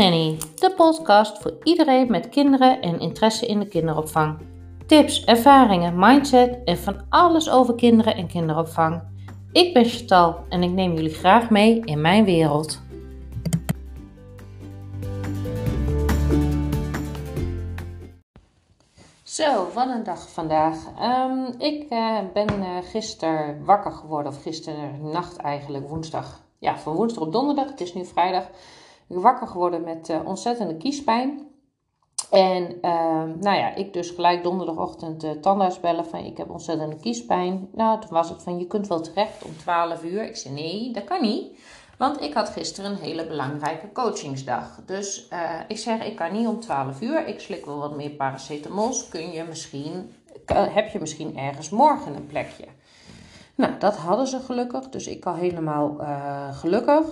Nanny, de podcast voor iedereen met kinderen en interesse in de kinderopvang. Tips, ervaringen, mindset en van alles over kinderen en kinderopvang. Ik ben Chantal en ik neem jullie graag mee in mijn wereld. Zo, wat een dag vandaag. Ik ben gisteren wakker geworden, of gisternacht eigenlijk, woensdag. Ja, van woensdag op donderdag, het is nu vrijdag. Ik ben wakker geworden met ontzettende kiespijn. En ik dus gelijk donderdagochtend tandarts bellen van ik heb ontzettende kiespijn. Nou, toen was het van je kunt wel terecht om 12 uur. Ik zei nee, dat kan niet. Want ik had gisteren een hele belangrijke coachingsdag. Dus ik zeg ik kan niet om 12 uur. Ik slik wel wat meer paracetamols. Heb je misschien ergens morgen een plekje? Nou, dat hadden ze gelukkig. Dus ik al helemaal gelukkig.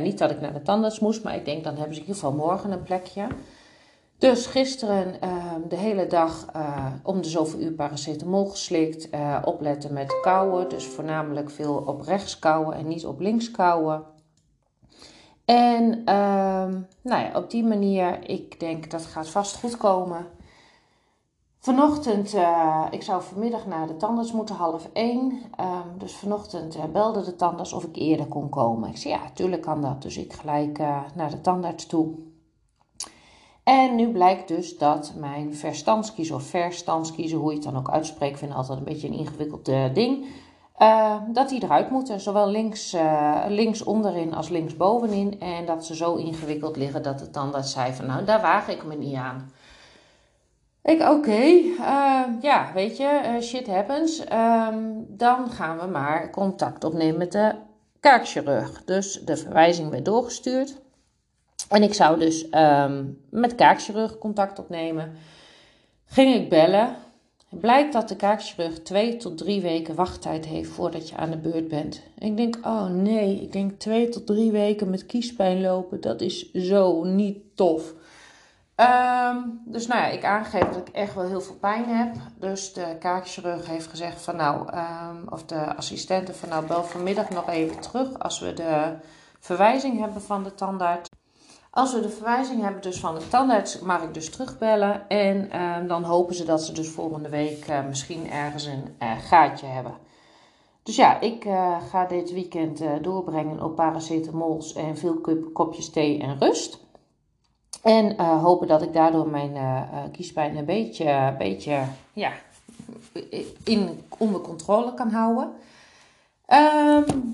Niet dat ik naar de tandarts moest. Maar ik denk dan hebben ze in ieder geval morgen een plekje. Dus gisteren de hele dag om de zoveel uur paracetamol geslikt. Opletten met kauwen. Dus voornamelijk veel op rechts kauwen en niet op links kauwen. En op die manier, ik denk dat gaat vast goed komen. Vanochtend, ik zou vanmiddag naar de tandarts moeten, 12:30. Dus vanochtend belde de tandarts of ik eerder kon komen. Ik zei ja, tuurlijk kan dat. Dus ik gelijk naar de tandarts toe. En nu blijkt dus dat mijn verstandskiezen, hoe je het dan ook uitspreekt, vind ik altijd een beetje een ingewikkeld ding. Dat die eruit moeten, zowel links onderin als links bovenin. En dat ze zo ingewikkeld liggen dat de tandarts zei van nou, daar waag ik me niet aan. Ik shit happens. Dan gaan we maar contact opnemen met de kaakchirurg. Dus de verwijzing werd doorgestuurd. En ik zou dus met kaakchirurg contact opnemen. Ging ik bellen. Blijkt dat de kaakchirurg 2 tot 3 weken wachttijd heeft voordat je aan de beurt bent. En ik denk, oh nee, 2 tot 3 weken met kiespijn lopen, dat is zo niet tof. Ik aangeef dat ik echt wel heel veel pijn heb. Dus de kaakchirurg heeft gezegd van of de assistente van bel vanmiddag nog even terug als we de verwijzing hebben van de tandarts. Als we de verwijzing hebben dus van de tandarts, mag ik dus terugbellen. En dan hopen ze dat ze dus volgende week misschien ergens een gaatje hebben. Dus ja, ik ga dit weekend doorbrengen op paracetamols en veel kopjes thee en rust. En hopen dat ik daardoor mijn kiespijn een beetje onder controle kan houden.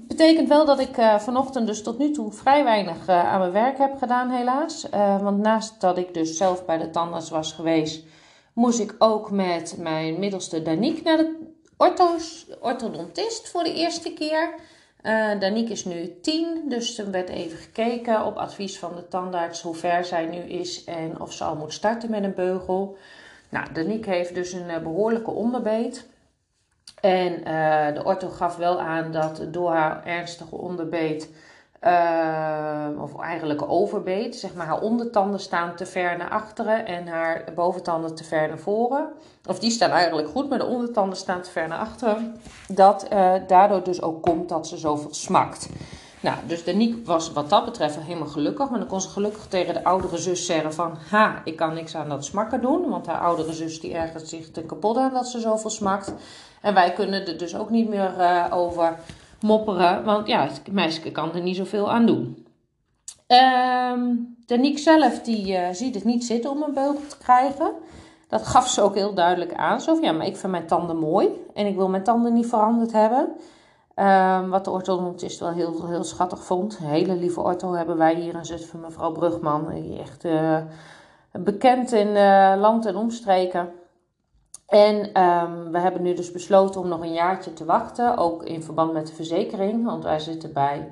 Betekent wel dat ik vanochtend dus tot nu toe vrij weinig aan mijn werk heb gedaan helaas. Want naast dat ik dus zelf bij de tandarts was geweest, moest ik ook met mijn middelste Daniek naar de orthodontist voor de eerste keer. Danique is nu 10, dus er werd even gekeken op advies van de tandarts hoe ver zij nu is en of ze al moet starten met een beugel. Nou, Danique heeft dus een behoorlijke onderbeet. En de ortho gaf wel aan dat door haar ernstige onderbeet, of eigenlijk overbeet, zeg maar haar ondertanden staan te ver naar achteren en haar boventanden te ver naar voren. Of die staan eigenlijk goed, maar de ondertanden staan te ver naar achteren. Dat daardoor dus ook komt dat ze zoveel smakt. Nou, dus Danique was wat dat betreft helemaal gelukkig. Maar dan kon ze gelukkig tegen de oudere zus zeggen van ik kan niks aan dat smakken doen. Want haar oudere zus die ergert zich te kapot aan dat ze zoveel smakt. En wij kunnen er dus ook niet meer over mopperen. Want ja, het meisje kan er niet zoveel aan doen. Danique zelf die ziet het niet zitten om een beugel te krijgen. Dat gaf ze ook heel duidelijk aan. Zo van maar ik vind mijn tanden mooi. En ik wil mijn tanden niet veranderd hebben. Wat de orthodontist wel heel, heel schattig vond. Een hele lieve ortho hebben wij hier in Zutphen, mevrouw Brugman. Die echt bekend in land en omstreken. En we hebben nu dus besloten om nog een jaartje te wachten. Ook in verband met de verzekering. Want wij zitten bij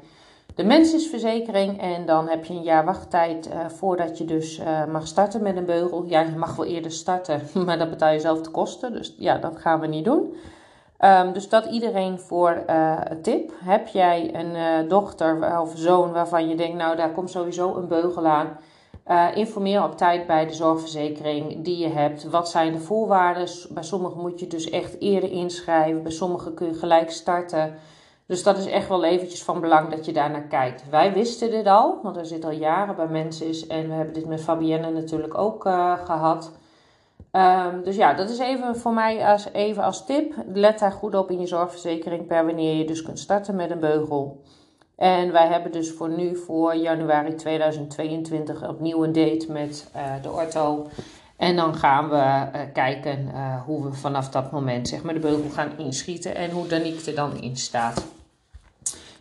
de Menzis verzekering. En dan heb je een jaar wachttijd voordat je dus mag starten met een beugel. Ja, je mag wel eerder starten. Maar dat betaal je zelf de kosten. Dus ja, dat gaan we niet doen. Dus dat iedereen voor een tip. Heb jij een dochter of zoon waarvan je denkt, nou daar komt sowieso een beugel aan. Informeer op tijd bij de zorgverzekering die je hebt. Wat zijn de voorwaarden? Bij sommigen moet je dus echt eerder inschrijven. Bij sommigen kun je gelijk starten. Dus dat is echt wel eventjes van belang dat je daar naar kijkt. Wij wisten dit al, want er zit al jaren bij Menzis. En we hebben dit met Fabienne natuurlijk ook gehad. Dus ja, dat is even voor mij als tip. Let daar goed op in je zorgverzekering per wanneer je dus kunt starten met een beugel. En wij hebben dus voor januari 2022 opnieuw een date met de ortho. En dan gaan we kijken hoe we vanaf dat moment zeg maar, de beugel gaan inschieten en hoe Danique er dan in staat.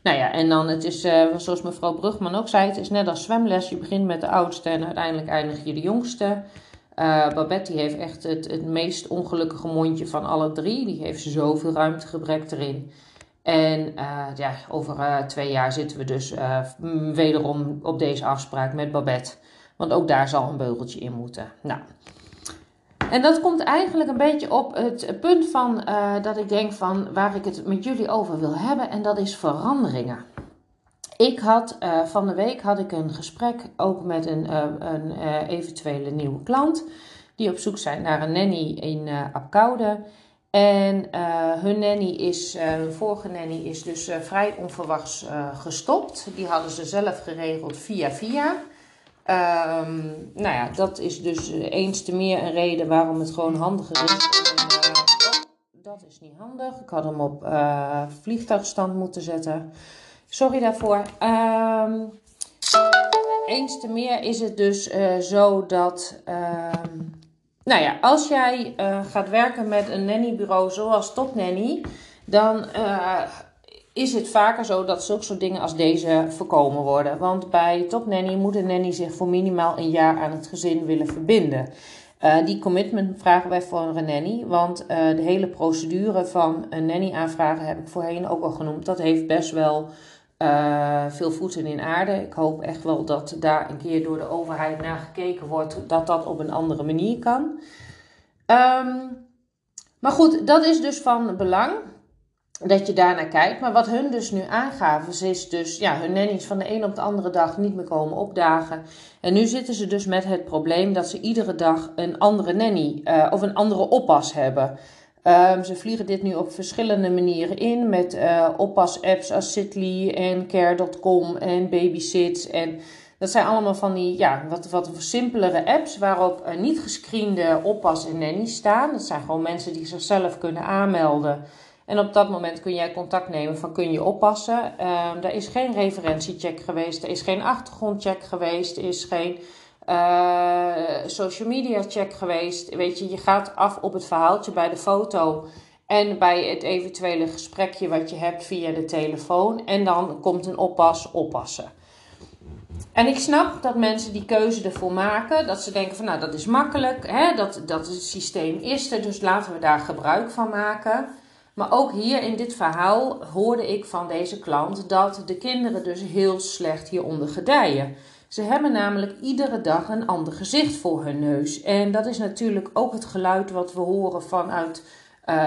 Nou ja, en dan het is zoals mevrouw Brugman ook zei, het is net als zwemles. Je begint met de oudste en uiteindelijk eindig je de jongste. Babette die heeft echt het meest ongelukkige mondje van alle drie. Die heeft zoveel ruimtegebrek erin. En ja, over 2 jaar zitten we dus wederom op deze afspraak met Babette. Want ook daar zal een beugeltje in moeten. Nou. En dat komt eigenlijk een beetje op het punt van dat ik denk van waar ik het met jullie over wil hebben. En dat is veranderingen. Ik had van de week een gesprek ook met een eventuele nieuwe klant. Die op zoek zijn naar een nanny in Abcoude. En hun nanny vorige nanny is dus vrij onverwachts gestopt. Die hadden ze zelf geregeld via. Nou ja, dat is dus eens te meer een reden waarom het gewoon handiger is. Dat is niet handig. Ik had hem op vliegtuigstand moeten zetten. Sorry daarvoor. Eens te meer is het dus zo dat... nou ja, als jij gaat werken met een nannybureau zoals Top Nanny... dan... is het vaker zo dat zulke soort dingen als deze voorkomen worden. Want bij Top Nanny moet een nanny zich voor minimaal 1 jaar aan het gezin willen verbinden. Die commitment vragen wij voor een nanny. Want de hele procedure van een nanny aanvragen heb ik voorheen ook al genoemd. Dat heeft best wel veel voeten in aarde. Ik hoop echt wel dat daar een keer door de overheid naar gekeken wordt. Dat op een andere manier kan. Maar goed, dat is dus van belang. Dat je daarnaar kijkt. Maar wat hun dus nu aangaven is dus... Ja, hun nannies van de een op de andere dag niet meer komen opdagen. En nu zitten ze dus met het probleem dat ze iedere dag een andere nanny... of een andere oppas hebben. Ze vliegen dit nu op verschillende manieren in. Met oppas-apps als Sitly en Care.com en Babysits. En dat zijn allemaal van die wat simpelere apps... waarop niet gescreende oppas en nannies staan. Dat zijn gewoon mensen die zichzelf kunnen aanmelden... En op dat moment kun jij contact nemen van kun je oppassen. Er is geen referentiecheck geweest. Er is geen achtergrondcheck geweest. Er is geen social media check geweest. Weet je, je gaat af op het verhaaltje bij de foto. En bij het eventuele gesprekje wat je hebt via de telefoon. En dan komt een oppas oppassen. En ik snap dat mensen die keuze ervoor maken. Dat ze denken van nou dat is makkelijk. Hè? Dat het systeem is er. Dus laten we daar gebruik van maken. Maar ook hier in dit verhaal hoorde ik van deze klant dat de kinderen dus heel slecht hieronder gedijen. Ze hebben namelijk iedere dag een ander gezicht voor hun neus. En dat is natuurlijk ook het geluid wat we horen vanuit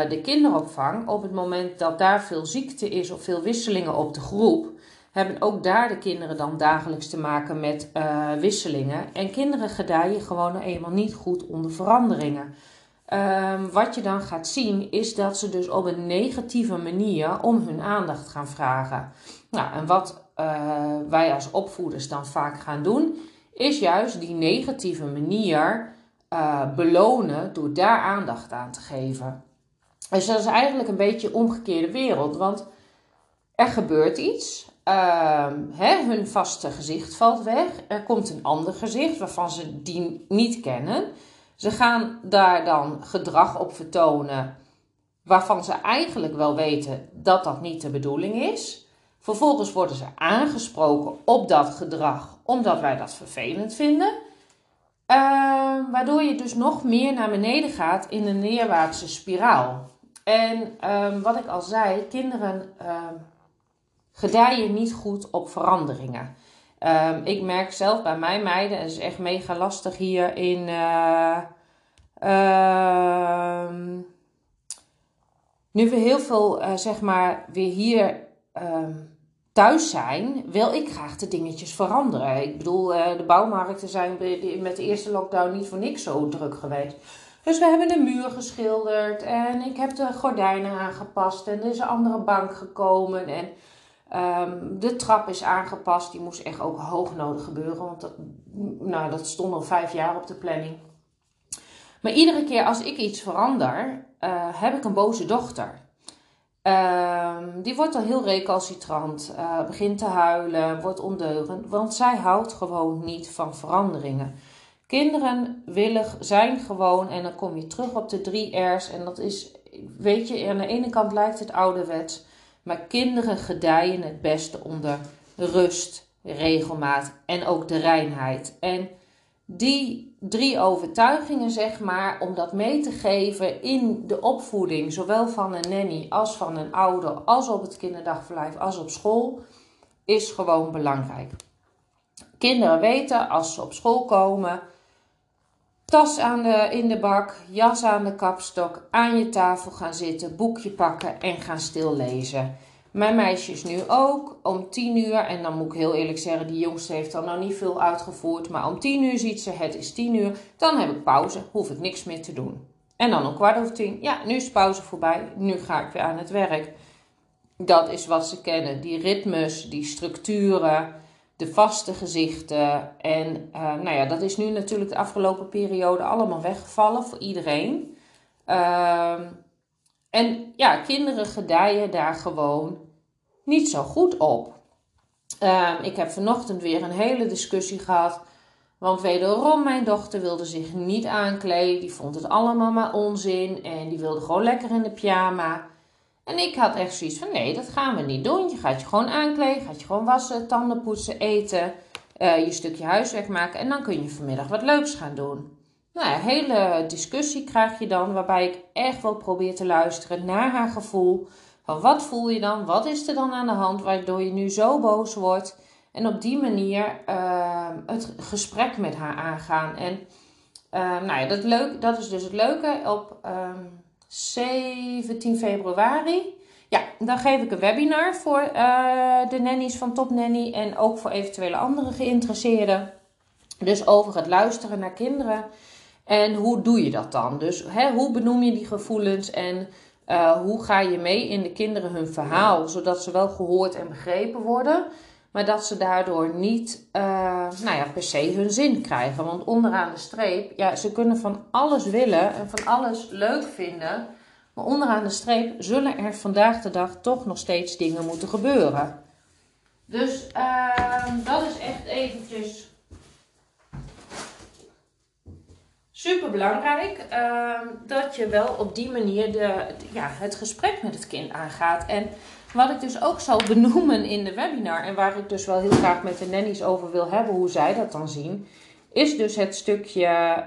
de kinderopvang. Op het moment dat daar veel ziekte is of veel wisselingen op de groep, hebben ook daar de kinderen dan dagelijks te maken met wisselingen. En kinderen gedijen gewoon eenmaal niet goed onder veranderingen. Wat je dan gaat zien is dat ze dus op een negatieve manier om hun aandacht gaan vragen. Nou, en wat wij als opvoeders dan vaak gaan doen, is juist die negatieve manier belonen door daar aandacht aan te geven. Dus dat is eigenlijk een beetje een omgekeerde wereld, want er gebeurt iets... hun vaste gezicht valt weg, er komt een ander gezicht waarvan ze die niet kennen... Ze gaan daar dan gedrag op vertonen waarvan ze eigenlijk wel weten dat dat niet de bedoeling is. Vervolgens worden ze aangesproken op dat gedrag omdat wij dat vervelend vinden. Waardoor je dus nog meer naar beneden gaat in een neerwaartse spiraal. En wat ik al zei, kinderen gedijen niet goed op veranderingen. Ik merk zelf bij mijn meiden, en het is echt mega lastig hier in nu we heel veel zeg maar weer hier thuis zijn, wil ik graag de dingetjes veranderen. Ik bedoel, de bouwmarkten zijn met de eerste lockdown niet voor niks zo druk geweest. Dus we hebben de muur geschilderd en ik heb de gordijnen aangepast en er is een andere bank gekomen en de trap is aangepast. Die moest echt ook hoognodig gebeuren, want dat stond al 5 jaar op de planning. Maar iedere keer als ik iets verander, heb ik een boze dochter. Die wordt al heel recalcitrant, begint te huilen, wordt ondeugend, want zij houdt gewoon niet van veranderingen. Kinderen zijn gewoon, en dan kom je terug op de 3 R's en dat is, weet je, aan de ene kant lijkt het ouderwets, maar kinderen gedijen het beste onder rust, regelmaat en ook de reinheid. En die 3 overtuigingen, zeg maar, om dat mee te geven in de opvoeding, zowel van een nanny als van een ouder, als op het kinderdagverblijf, als op school, is gewoon belangrijk. Kinderen weten als ze op school komen, tas in de bak, jas aan de kapstok, aan je tafel gaan zitten, boekje pakken en gaan stillezen. Mijn meisjes nu ook, om 10 uur, en dan moet ik heel eerlijk zeggen, die jongste heeft dan nog niet veel uitgevoerd, maar om 10 uur ziet ze, het is 10 uur, dan heb ik pauze, hoef ik niks meer te doen. En dan om 12:15, ja, nu is pauze voorbij, nu ga ik weer aan het werk. Dat is wat ze kennen, die ritmes, die structuren, de vaste gezichten. En dat is nu natuurlijk de afgelopen periode allemaal weggevallen voor iedereen. En ja, kinderen gedijen daar gewoon niet zo goed op. Ik heb vanochtend weer een hele discussie gehad. Want wederom, mijn dochter wilde zich niet aankleden. Die vond het allemaal maar onzin. En die wilde gewoon lekker in de pyjama. En ik had echt zoiets van, nee, dat gaan we niet doen. Je gaat je gewoon aankleden, gaat je gewoon wassen, tanden poetsen, eten. Je stukje huiswerk maken. En dan kun je vanmiddag wat leuks gaan doen. Nou, een hele discussie krijg je dan, waarbij ik echt wel probeer te luisteren naar haar gevoel. Van wat voel je dan? Wat is er dan aan de hand waardoor je nu zo boos wordt? En op die manier het gesprek met haar aangaan. En dat is dus het leuke. Op 17 februari, ja, dan geef ik een webinar voor de nannies van Top Nanny en ook voor eventuele andere geïnteresseerden. Dus over het luisteren naar kinderen. En hoe doe je dat dan? Dus hoe benoem je die gevoelens en hoe ga je mee in de kinderen hun verhaal? Zodat ze wel gehoord en begrepen worden. Maar dat ze daardoor niet per se hun zin krijgen. Want onderaan de streep, ja, ze kunnen van alles willen en van alles leuk vinden. Maar onderaan de streep zullen er vandaag de dag toch nog steeds dingen moeten gebeuren. Dus dat is echt eventjes super belangrijk dat je wel op die manier het gesprek met het kind aangaat. En wat ik dus ook zal benoemen in de webinar, en waar ik dus wel heel graag met de nannies over wil hebben, hoe zij dat dan zien, is dus het stukje,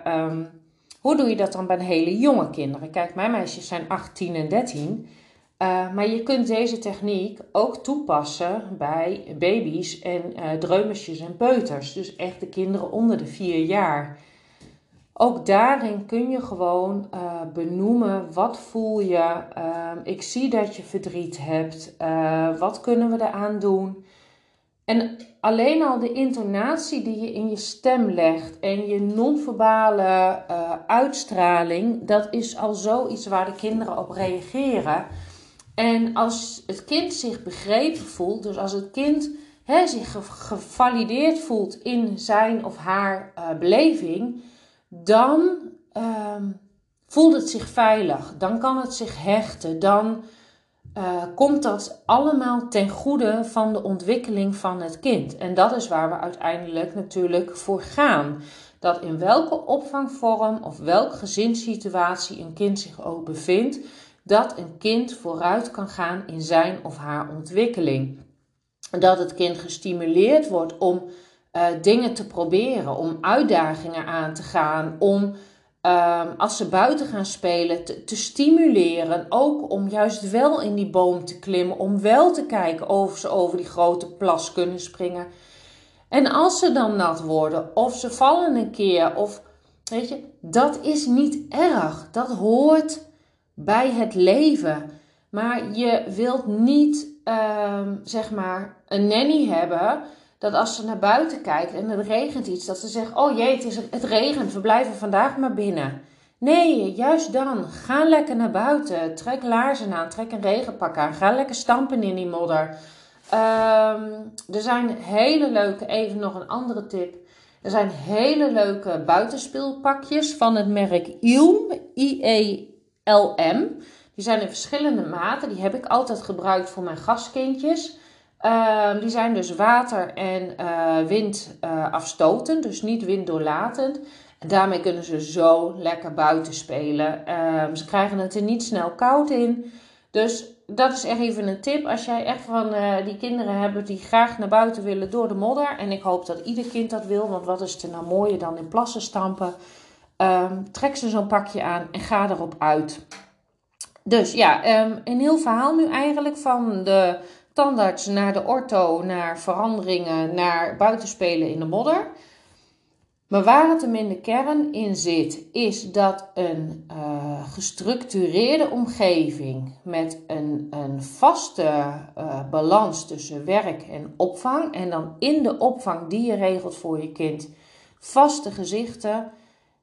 hoe doe je dat dan bij hele jonge kinderen? Kijk, mijn meisjes zijn 8, 10 en 13, maar je kunt deze techniek ook toepassen bij baby's en dreumesjes en peuters. Dus echt de kinderen onder de 4 jaar. Ook daarin kun je gewoon benoemen, wat voel je, ik zie dat je verdriet hebt, wat kunnen we daaraan doen. En alleen al de intonatie die je in je stem legt en je non-verbale uitstraling, dat is al zoiets waar de kinderen op reageren. En als het kind zich begrepen voelt, dus als het kind zich gevalideerd voelt in zijn of haar beleving, dan voelt het zich veilig, dan kan het zich hechten, dan komt dat allemaal ten goede van de ontwikkeling van het kind. En dat is waar we uiteindelijk natuurlijk voor gaan. Dat in welke opvangvorm of welke gezinssituatie een kind zich ook bevindt, dat een kind vooruit kan gaan in zijn of haar ontwikkeling. Dat het kind gestimuleerd wordt om dingen te proberen, om uitdagingen aan te gaan, om als ze buiten gaan spelen te stimuleren, ook om juist wel in die boom te klimmen, om wel te kijken of ze over die grote plas kunnen springen. En als ze dan nat worden, of ze vallen een keer, of weet je, dat is niet erg, dat hoort bij het leven. Maar je wilt niet, een nanny hebben, dat als ze naar buiten kijkt en het regent iets, dat ze zegt, oh jee, het regent, we blijven vandaag maar binnen. Nee, juist dan. Ga lekker naar buiten. Trek laarzen aan. Trek een regenpak aan. Ga lekker stampen in die modder. Er zijn hele leuke, even nog een andere tip. Er zijn hele leuke buitenspeelpakjes van het merk Ielm. I-E-L-M. Die zijn in verschillende maten. Die heb ik altijd gebruikt voor mijn gastkindjes. Die zijn dus water- en windafstotend. Dus niet winddoorlatend. En daarmee kunnen ze zo lekker buiten spelen. Ze krijgen het er niet snel koud in. Dus dat is echt even een tip. Als jij echt van die kinderen hebt die graag naar buiten willen door de modder. En ik hoop dat ieder kind dat wil. Want wat is er nou mooier dan in plassen stampen. Trek ze zo'n pakje aan en ga erop uit. Dus ja, een heel verhaal nu eigenlijk van de tandarts naar de ortho. Naar veranderingen, naar buitenspelen in de modder. Maar waar het hem in de kern in zit, is dat een gestructureerde omgeving met een vaste balans tussen werk en opvang. En dan in de opvang die je regelt voor je kind, vaste gezichten.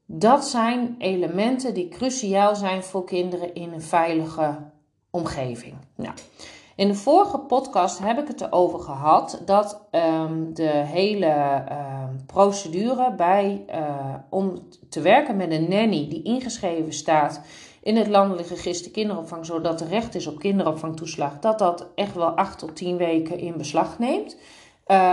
Dat zijn elementen die cruciaal zijn voor kinderen in een veilige omgeving. Nou, in de vorige podcast heb ik het erover gehad dat de hele procedure om te werken met een nanny die ingeschreven staat in het Landelijk Register Kinderopvang, zodat er recht is op kinderopvangtoeslag, dat echt wel 8 tot 10 weken in beslag neemt.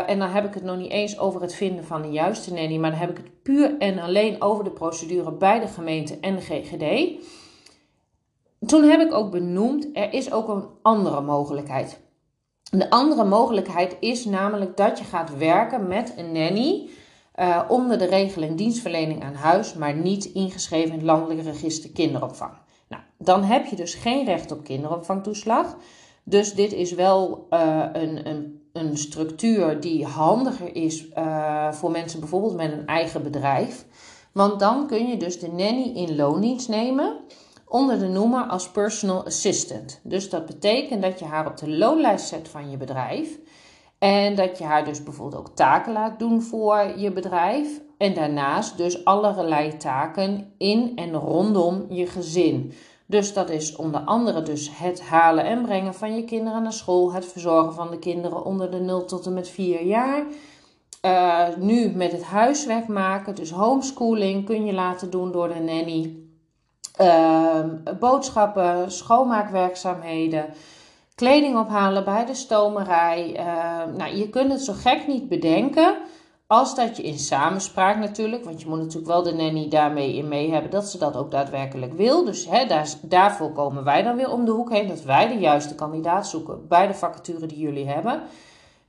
En dan heb ik het nog niet eens over het vinden van de juiste nanny, maar dan heb ik het puur en alleen over de procedure bij de gemeente en de GGD. Toen heb ik ook benoemd, er is ook een andere mogelijkheid. De andere mogelijkheid is namelijk dat je gaat werken met een nanny onder de regeling dienstverlening aan huis, maar niet ingeschreven in het Landelijk Register Kinderopvang. Nou, dan heb je dus geen recht op kinderopvangtoeslag. Dus dit is wel een structuur die handiger is voor mensen bijvoorbeeld met een eigen bedrijf. Want dan kun je dus de nanny in loondienst nemen onder de noemer als personal assistant. Dus dat betekent dat je haar op de loonlijst zet van je bedrijf. En dat je haar dus bijvoorbeeld ook taken laat doen voor je bedrijf. En daarnaast dus allerlei taken in en rondom je gezin. Dus dat is onder andere dus het halen en brengen van je kinderen naar school. Het verzorgen van de kinderen onder de 0 tot en met 4 jaar. Nu met het huiswerk maken, dus homeschooling kun je laten doen door de nanny. Boodschappen, schoonmaakwerkzaamheden, kleding ophalen bij de stomerij. Nou, je kunt het zo gek niet bedenken als dat je in samenspraak natuurlijk, want je moet natuurlijk wel de nanny daarmee in mee hebben dat ze dat ook daadwerkelijk wil. Dus daarvoor komen wij dan weer om de hoek heen dat wij de juiste kandidaat zoeken bij de vacature die jullie hebben.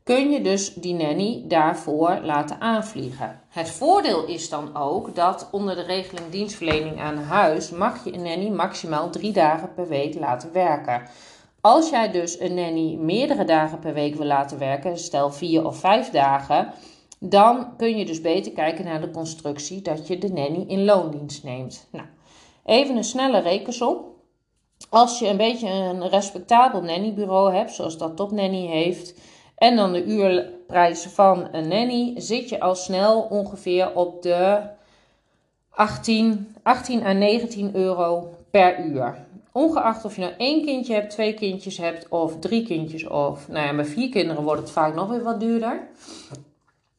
Kun je dus die nanny daarvoor laten aanvliegen. Het voordeel is dan ook dat onder de regeling dienstverlening aan huis mag je een nanny maximaal 3 dagen per week laten werken. Als jij dus een nanny meerdere dagen per week wil laten werken, stel 4 of 5 dagen, dan kun je dus beter kijken naar de constructie dat je de nanny in loondienst neemt. Nou, even een snelle rekensom. Als je een beetje een respectabel nannybureau hebt, zoals dat Top Nanny heeft, en dan de uurprijzen van een nanny, zit je al snel ongeveer op de 18 à 19 euro per uur. Ongeacht of je nou 1 kindje hebt, 2 kindjes hebt of 3 kindjes of, nou ja, met 4 kinderen wordt het vaak nog weer wat duurder.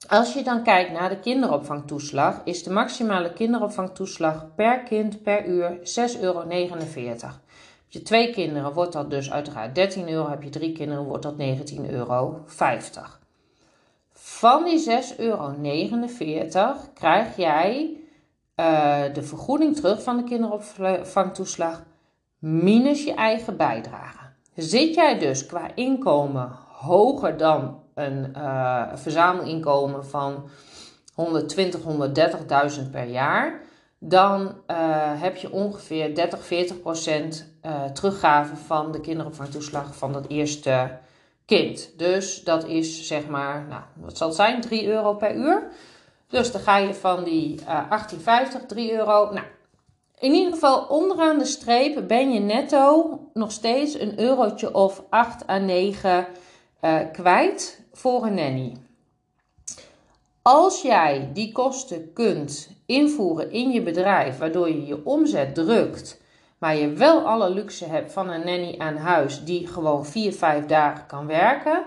Als je dan kijkt naar de kinderopvangtoeslag, is de maximale kinderopvangtoeslag per kind per uur 6,49 euro. Heb je 2 kinderen wordt dat dus uiteraard 13 euro. Heb je 3 kinderen wordt dat 19,50 euro. Van die 6,49 euro krijg jij de vergoeding terug van de kinderopvangtoeslag minus je eigen bijdrage. Zit jij dus qua inkomen hoger dan een verzamelinkomen van 120.000, 130.000 per jaar, dan heb je ongeveer 30-40% teruggave van de kinderopvangtoeslag van dat eerste kind. Dus dat is zeg maar, nou, wat zal het zijn, 3 euro per uur. Dus dan ga je van die 18,50, 3 euro. Nou, in ieder geval onderaan de streep ben je netto nog steeds een eurotje of 8 à 9 kwijt voor een nanny. Als jij die kosten kunt invoeren in je bedrijf, waardoor je je omzet drukt, maar je wel alle luxe hebt van een nanny aan huis die gewoon 4-5 dagen kan werken,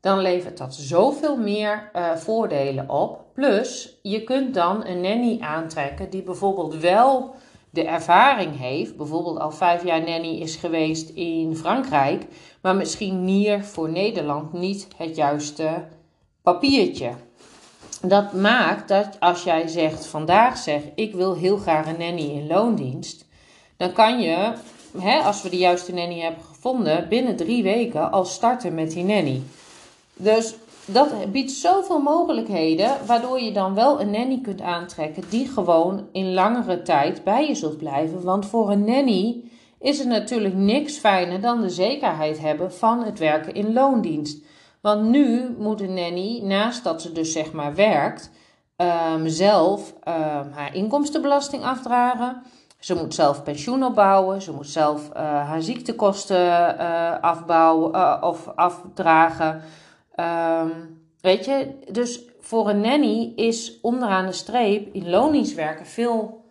dan levert dat zoveel meer voordelen op. Plus, je kunt dan een nanny aantrekken die bijvoorbeeld wel de ervaring heeft, bijvoorbeeld al 5 jaar nanny is geweest in Frankrijk, maar misschien hier voor Nederland niet het juiste papiertje. Dat maakt dat als jij zegt, vandaag zeg ik wil heel graag een nanny in loondienst, dan kan je, als we de juiste nanny hebben gevonden, binnen 3 weken al starten met die nanny. Dus dat biedt zoveel mogelijkheden, waardoor je dan wel een nanny kunt aantrekken die gewoon in langere tijd bij je zult blijven. Want voor een nanny is het natuurlijk niks fijner dan de zekerheid hebben van het werken in loondienst. Want nu moet een nanny, naast dat ze dus zeg maar werkt, zelf haar inkomstenbelasting afdragen. Ze moet zelf pensioen opbouwen, ze moet zelf haar ziektekosten afdragen. Weet je, dus voor een nanny is onderaan de streep in loondienst werken veel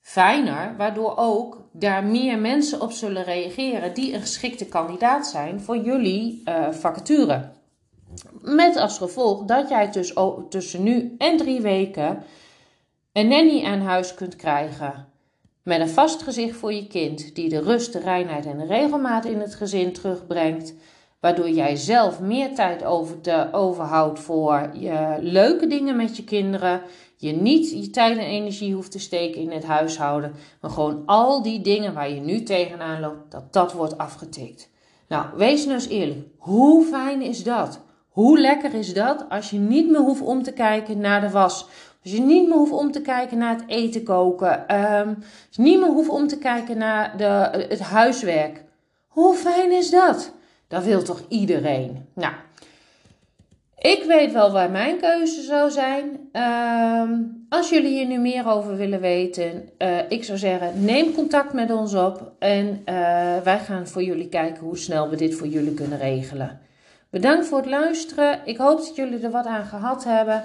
fijner, waardoor ook daar meer mensen op zullen reageren die een geschikte kandidaat zijn voor jullie vacature. Met als gevolg dat jij dus tussen nu en 3 weken een nanny aan huis kunt krijgen met een vast gezicht voor je kind, die de rust, de reinheid en de regelmaat in het gezin terugbrengt. Waardoor jij zelf meer tijd overhoudt voor je leuke dingen met je kinderen. Je niet je tijd en energie hoeft te steken in het huishouden. Maar gewoon al die dingen waar je nu tegenaan loopt, dat wordt afgetikt. Nou, wees nou eens eerlijk. Hoe fijn is dat? Hoe lekker is dat als je niet meer hoeft om te kijken naar de was? Als je niet meer hoeft om te kijken naar het eten koken. Als je niet meer hoeft om te kijken naar het huiswerk. Hoe fijn is dat? Dat wil toch iedereen? Nou, ik weet wel waar mijn keuze zou zijn. Als jullie hier nu meer over willen weten, ik zou zeggen, neem contact met ons op. En wij gaan voor jullie kijken hoe snel we dit voor jullie kunnen regelen. Bedankt voor het luisteren. Ik hoop dat jullie er wat aan gehad hebben.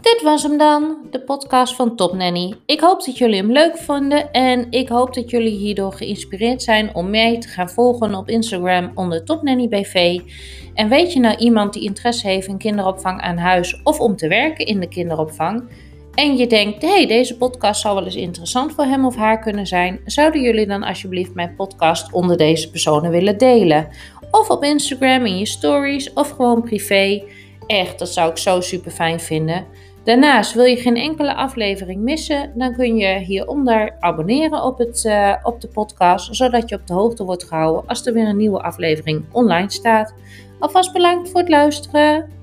Dit was hem dan, de podcast van Top Nanny. Ik hoop dat jullie hem leuk vonden en ik hoop dat jullie hierdoor geïnspireerd zijn om mij te gaan volgen op Instagram onder Top Nanny BV. En weet je nou iemand die interesse heeft in kinderopvang aan huis of om te werken in de kinderopvang? En je denkt, hey, deze podcast zou wel eens interessant voor hem of haar kunnen zijn. Zouden jullie dan alsjeblieft mijn podcast onder deze personen willen delen? Of op Instagram in je stories of gewoon privé. Echt, dat zou ik zo super fijn vinden. Daarnaast, wil je geen enkele aflevering missen, dan kun je hieronder abonneren op de podcast, zodat je op de hoogte wordt gehouden als er weer een nieuwe aflevering online staat. Alvast bedankt voor het luisteren.